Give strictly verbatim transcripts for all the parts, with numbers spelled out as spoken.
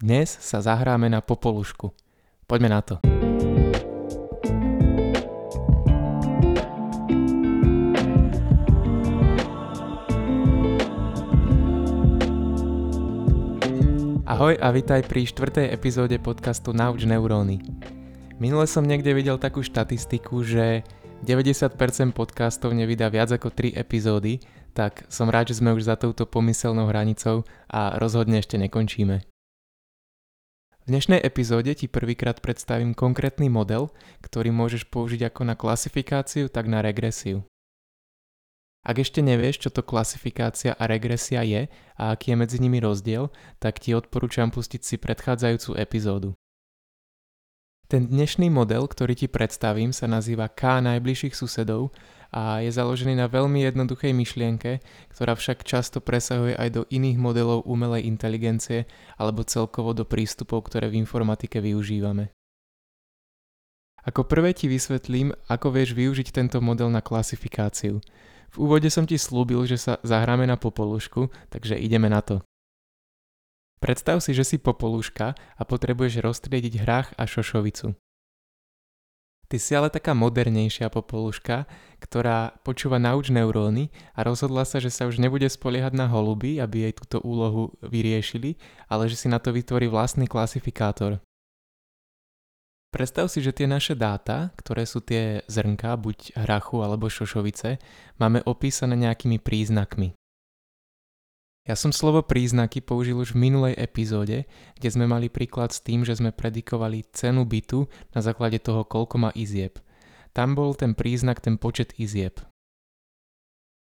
Dnes sa zahráme na popolušku. Poďme na to. Ahoj a vitaj pri štvrtej epizóde podcastu Nauč neuróny. Minule som niekde videl takú štatistiku, že deväťdesiat percent podcastov nevydá viac ako tri epizódy, tak som rád, že sme už za touto pomyselnou hranicou a rozhodne ešte nekončíme. V dnešnej epizóde ti prvýkrát predstavím konkrétny model, ktorý môžeš použiť ako na klasifikáciu, tak na regresiu. Ak ešte nevieš, čo to klasifikácia a regresia je a aký je medzi nimi rozdiel, tak ti odporúčam pustiť si predchádzajúcu epizódu. Ten dnešný model, ktorý ti predstavím, sa nazýva K-najbližších susedov a je založený na veľmi jednoduchej myšlienke, ktorá však často presahuje aj do iných modelov umelej inteligencie alebo celkovo do prístupov, ktoré v informatike využívame. Ako prvé ti vysvetlím, ako vieš využiť tento model na klasifikáciu. V úvode som ti slúbil, že sa zahráme na popolušku, takže ideme na to. Predstav si, že si popoluška a potrebuješ roztriediť hrách a šošovicu. Ty si ale taká modernejšia popoluška, ktorá počúva Nauč neuróny a rozhodla sa, že sa už nebude spoliehať na holuby, aby jej túto úlohu vyriešili, ale že si na to vytvorí vlastný klasifikátor. Predstav si, že tie naše dáta, ktoré sú tie zrnka, buď hrachu alebo šošovice, máme opísané nejakými príznakmi. Ja som slovo príznaky použil už v minulej epizóde, kde sme mali príklad s tým, že sme predikovali cenu bytu na základe toho, koľko má izieb. Tam bol ten príznak, ten počet izieb.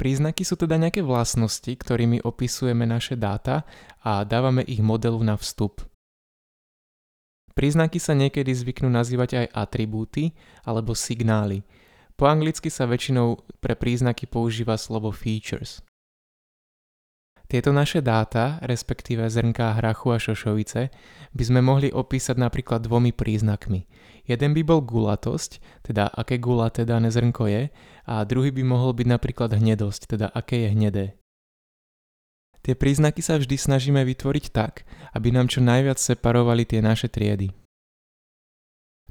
Príznaky sú teda nejaké vlastnosti, ktorými opisujeme naše dáta a dávame ich modelu na vstup. Príznaky sa niekedy zvyknú nazývať aj atribúty alebo signály. Po anglicky sa väčšinou pre príznaky používa slovo features. Tieto naše dáta, respektíve zrnká, hrachu a šošovice, by sme mohli opísať napríklad dvomi príznakmi. Jeden by bol gulatosť, teda aké gulaté dané zrnko je, a druhý by mohol byť napríklad hnedosť, teda aké je hnedé. Tie príznaky sa vždy snažíme vytvoriť tak, aby nám čo najviac separovali tie naše triedy.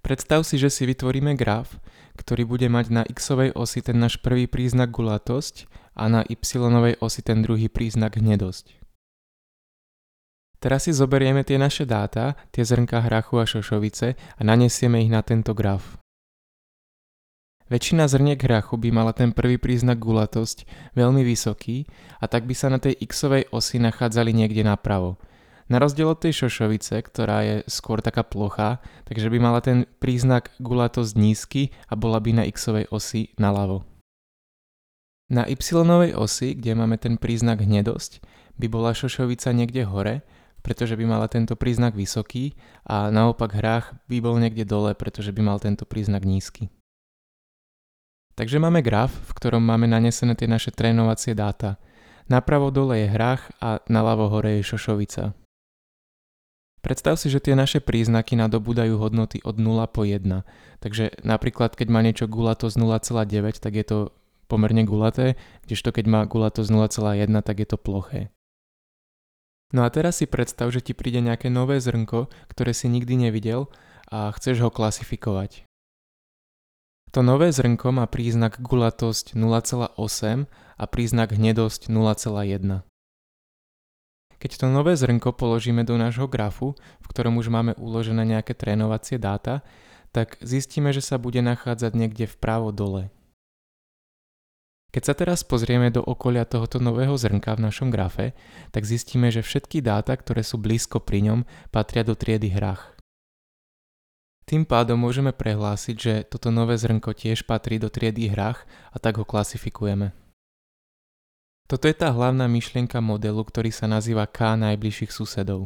Predstav si, že si vytvoríme graf, ktorý bude mať na x-ovej osi ten náš prvý príznak gulatosť a na y-ovej osi ten druhý príznak hnedosť. Teraz si zoberieme tie naše dáta, tie zrnka, hrachu a šošovice a nanesieme ich na tento graf. Väčšina zrniek hrachu by mala ten prvý príznak gulatosť veľmi vysoký a tak by sa na tej x-ovej osi nachádzali niekde napravo. Na rozdiel od tej šošovice, ktorá je skôr taká plochá, takže by mala ten príznak gulatosť nízky a bola by na x-ovej osi naľavo. Na y-ovej osi, kde máme ten príznak hnedosť, by bola šošovica niekde hore, pretože by mala tento príznak vysoký a naopak hrách by bol niekde dole, pretože by mal tento príznak nízky. Takže máme graf, v ktorom máme nanesené tie naše trénovacie dáta. Napravo dole je hrách a naľavo hore je šošovica. Predstav si, že tie naše príznaky nadobúdajú hodnoty od nula po jeden. Takže napríklad, keď má niečo gulatosť nula celá deväť, tak je to pomerne gulaté, kdežto keď má gulatosť nula celá jedna, tak je to ploché. No a teraz si predstav, že ti príde nejaké nové zrnko, ktoré si nikdy nevidel a chceš ho klasifikovať. To nové zrnko má príznak gulatosť nula celá osem a príznak hnedosť nula celá jedna. Keď to nové zrnko položíme do nášho grafu, v ktorom už máme uložené nejaké trénovacie dáta, tak zistíme, že sa bude nachádzať niekde vpravo dole. Keď sa teraz pozrieme do okolia tohoto nového zrnka v našom grafe, tak zistíme, že všetky dáta, ktoré sú blízko pri ňom, patria do triedy hrách. Tým pádom môžeme prehlásiť, že toto nové zrnko tiež patrí do triedy hrách a tak ho klasifikujeme. Toto je tá hlavná myšlienka modelu, ktorý sa nazýva K najbližších susedov.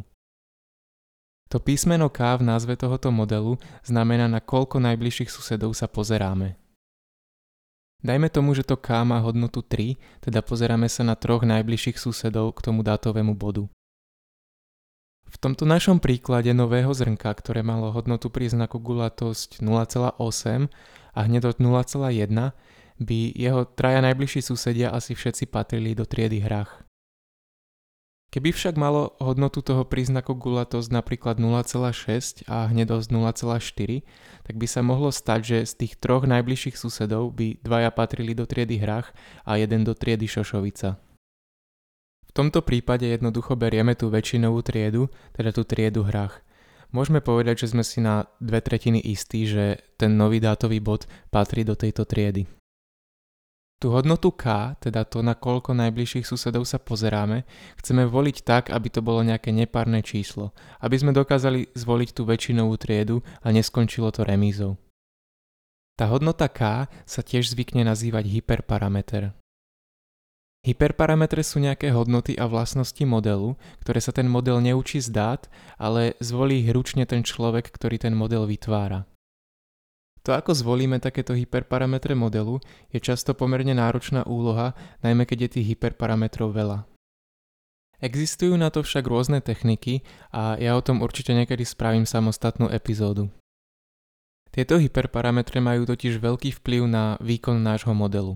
To písmeno K v názve tohoto modelu znamená, na koľko najbližších susedov sa pozeráme. Dajme tomu, že to K má hodnotu tri, teda pozeráme sa na troch najbližších susedov k tomu dátovému bodu. V tomto našom príklade nového zrnka, ktoré malo hodnotu príznaku gulatosť nula celá osem a hnedosť nula celá jedna, by jeho traja najbližší susedia asi všetci patrili do triedy hrách. Keby však malo hodnotu toho príznaku guľatosť napríklad nula celá šesť a hnedosť nula celá štyri, tak by sa mohlo stať, že z tých troch najbližších susedov by dvaja patrili do triedy Hrách a jeden do triedy Šošovica. V tomto prípade jednoducho berieme tú väčšinovú triedu, teda tú triedu Hrách. Môžeme povedať, že sme si na dve tretiny istí, že ten nový dátový bod patrí do tejto triedy. Tú hodnotu K, teda to, na koľko najbližších susedov sa pozeráme, chceme voliť tak, aby to bolo nejaké nepárne číslo, aby sme dokázali zvoliť tú väčšinovú triedu a neskončilo to remízou. Tá hodnota K sa tiež zvykne nazývať hyperparameter. Hyperparametre sú nejaké hodnoty a vlastnosti modelu, ktoré sa ten model neučí z dát, ale zvolí ich ručne ten človek, ktorý ten model vytvára. To, ako zvolíme takéto hyperparametre modelu, je často pomerne náročná úloha, najmä keď je tých hyperparametrov veľa. Existujú na to však rôzne techniky a ja o tom určite niekedy spravím samostatnú epizódu. Tieto hyperparametre majú totiž veľký vplyv na výkon nášho modelu.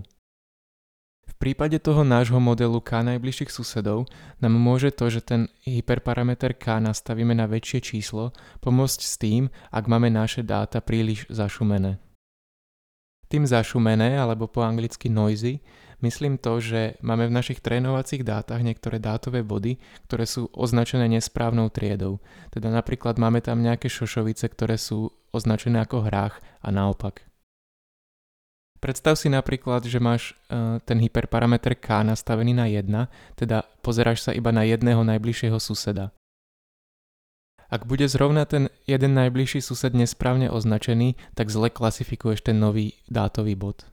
V prípade toho nášho modelu K najbližších susedov nám môže to, že ten hyperparameter K nastavíme na väčšie číslo, pomôcť s tým, ak máme naše dáta príliš zašumené. Tým zašumené, alebo po anglicky noisy, myslím to, že máme v našich trénovacích dátach niektoré dátové body, ktoré sú označené nesprávnou triedou. Teda napríklad máme tam nejaké šošovice, ktoré sú označené ako Hrách a naopak. Predstav si napríklad, že máš uh, ten hyperparameter K nastavený na jeden, teda pozeráš sa iba na jedného najbližšieho suseda. Ak bude zrovna ten jeden najbližší sused nesprávne označený, tak zle klasifikuješ ten nový dátový bod.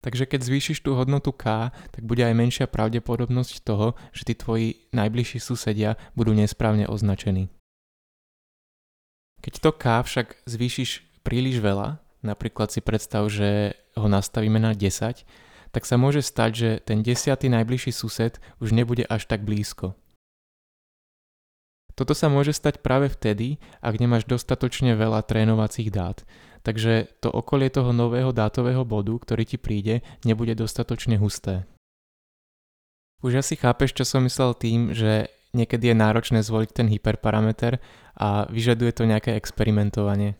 Takže keď zvýšiš tú hodnotu K, tak bude aj menšia pravdepodobnosť toho, že tí tvoji najbližší susedia budú nesprávne označení. Keď to K však zvýšiš príliš veľa, napríklad si predstav, že ho nastavíme na desať, tak sa môže stať, že ten desiaty najbližší sused už nebude až tak blízko. Toto sa môže stať práve vtedy, ak nemáš dostatočne veľa trénovacích dát, takže to okolie toho nového dátového bodu, ktorý ti príde, nebude dostatočne husté. Už asi chápeš, čo som myslel tým, že niekedy je náročné zvoliť ten hyperparameter a vyžaduje to nejaké experimentovanie.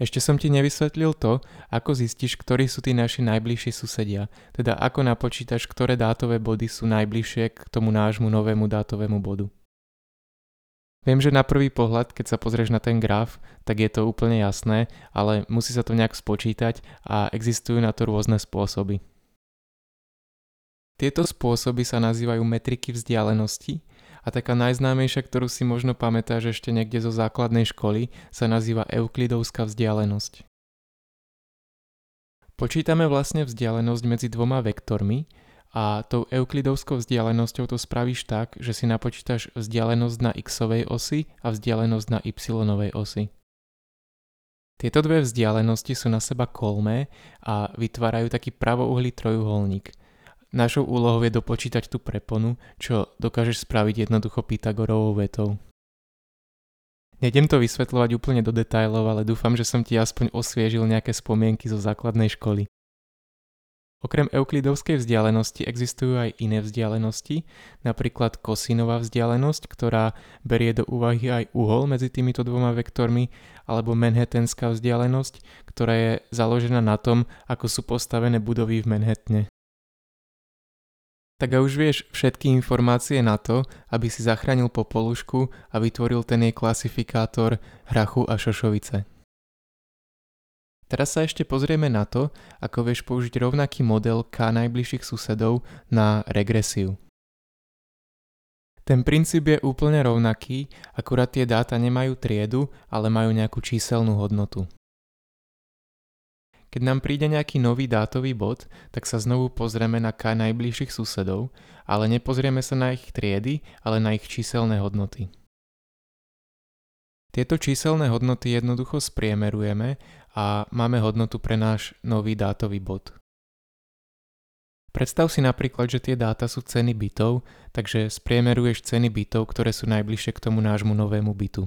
Ešte som ti nevysvetlil to, ako zistíš, ktorí sú tí naši najbližší susedia, teda ako napočítaš, ktoré dátové body sú najbližšie k tomu nášmu novému dátovému bodu. Viem, že na prvý pohľad, keď sa pozrieš na ten graf, tak je to úplne jasné, ale musí sa to nejak spočítať a existujú na to rôzne spôsoby. Tieto spôsoby sa nazývajú metriky vzdialenosti a taká najznámejšia, ktorú si možno pamätáš ešte niekde zo základnej školy, sa nazýva euklidovská vzdialenosť. Počítame vlastne vzdialenosť medzi dvoma vektormi a tou euklidovskou vzdialenosťou to spravíš tak, že si napočítaš vzdialenosť na x-ovej osi a vzdialenosť na y-ovej osi. Tieto dve vzdialenosti sú na seba kolmé a vytvárajú taký pravouhlý trojuholník. Našou úlohou je dopočítať tú preponu, čo dokážeš spraviť jednoducho Pythagorovou vetou. Nejdem to vysvetľovať úplne do detailov, ale dúfam, že som ti aspoň osviežil nejaké spomienky zo základnej školy. Okrem euklidovskej vzdialenosti existujú aj iné vzdialenosti, napríklad kosinová vzdialenosť, ktorá berie do úvahy aj uhol medzi týmito dvoma vektormi, alebo manhattanská vzdialenosť, ktorá je založená na tom, ako sú postavené budovy v Manhattane. Tak a už vieš všetky informácie na to, aby si zachránil popolušku a vytvoril ten jej klasifikátor Hrachu a Šošovice. Teraz sa ešte pozrieme na to, ako vieš použiť rovnaký model K najbližších susedov na regresiu. Ten princíp je úplne rovnaký, akurát tie dáta nemajú triedu, ale majú nejakú číselnú hodnotu. Keď nám príde nejaký nový dátový bod, tak sa znovu pozrieme na K najbližších susedov, ale nepozrieme sa na ich triedy, ale na ich číselné hodnoty. Tieto číselné hodnoty jednoducho spriemerujeme a máme hodnotu pre náš nový dátový bod. Predstav si napríklad, že tie dáta sú ceny bytov, takže spriemeruješ ceny bytov, ktoré sú najbližšie k tomu nášmu novému bytu.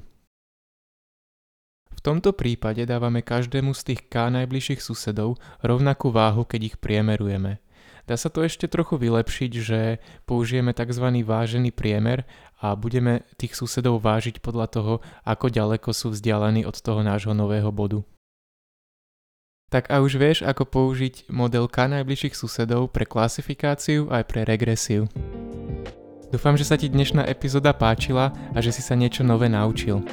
V tomto prípade dávame každému z tých K najbližších susedov rovnakú váhu, keď ich priemerujeme. Dá sa to ešte trochu vylepšiť, že použijeme tzv. Vážený priemer a budeme tých susedov vážiť podľa toho, ako ďaleko sú vzdialení od toho nášho nového bodu. Tak a už vieš, ako použiť model K-najbližších susedov pre klasifikáciu aj pre regresiu. Dúfam, že sa ti dnešná epizóda páčila a že si sa niečo nové naučil.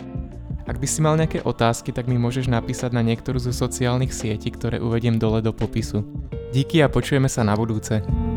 Ak by si mal nejaké otázky, tak mi môžeš napísať na niektorú zo sociálnych sietí, ktoré uvediem dole do popisu. Díky a počujeme sa na budúce.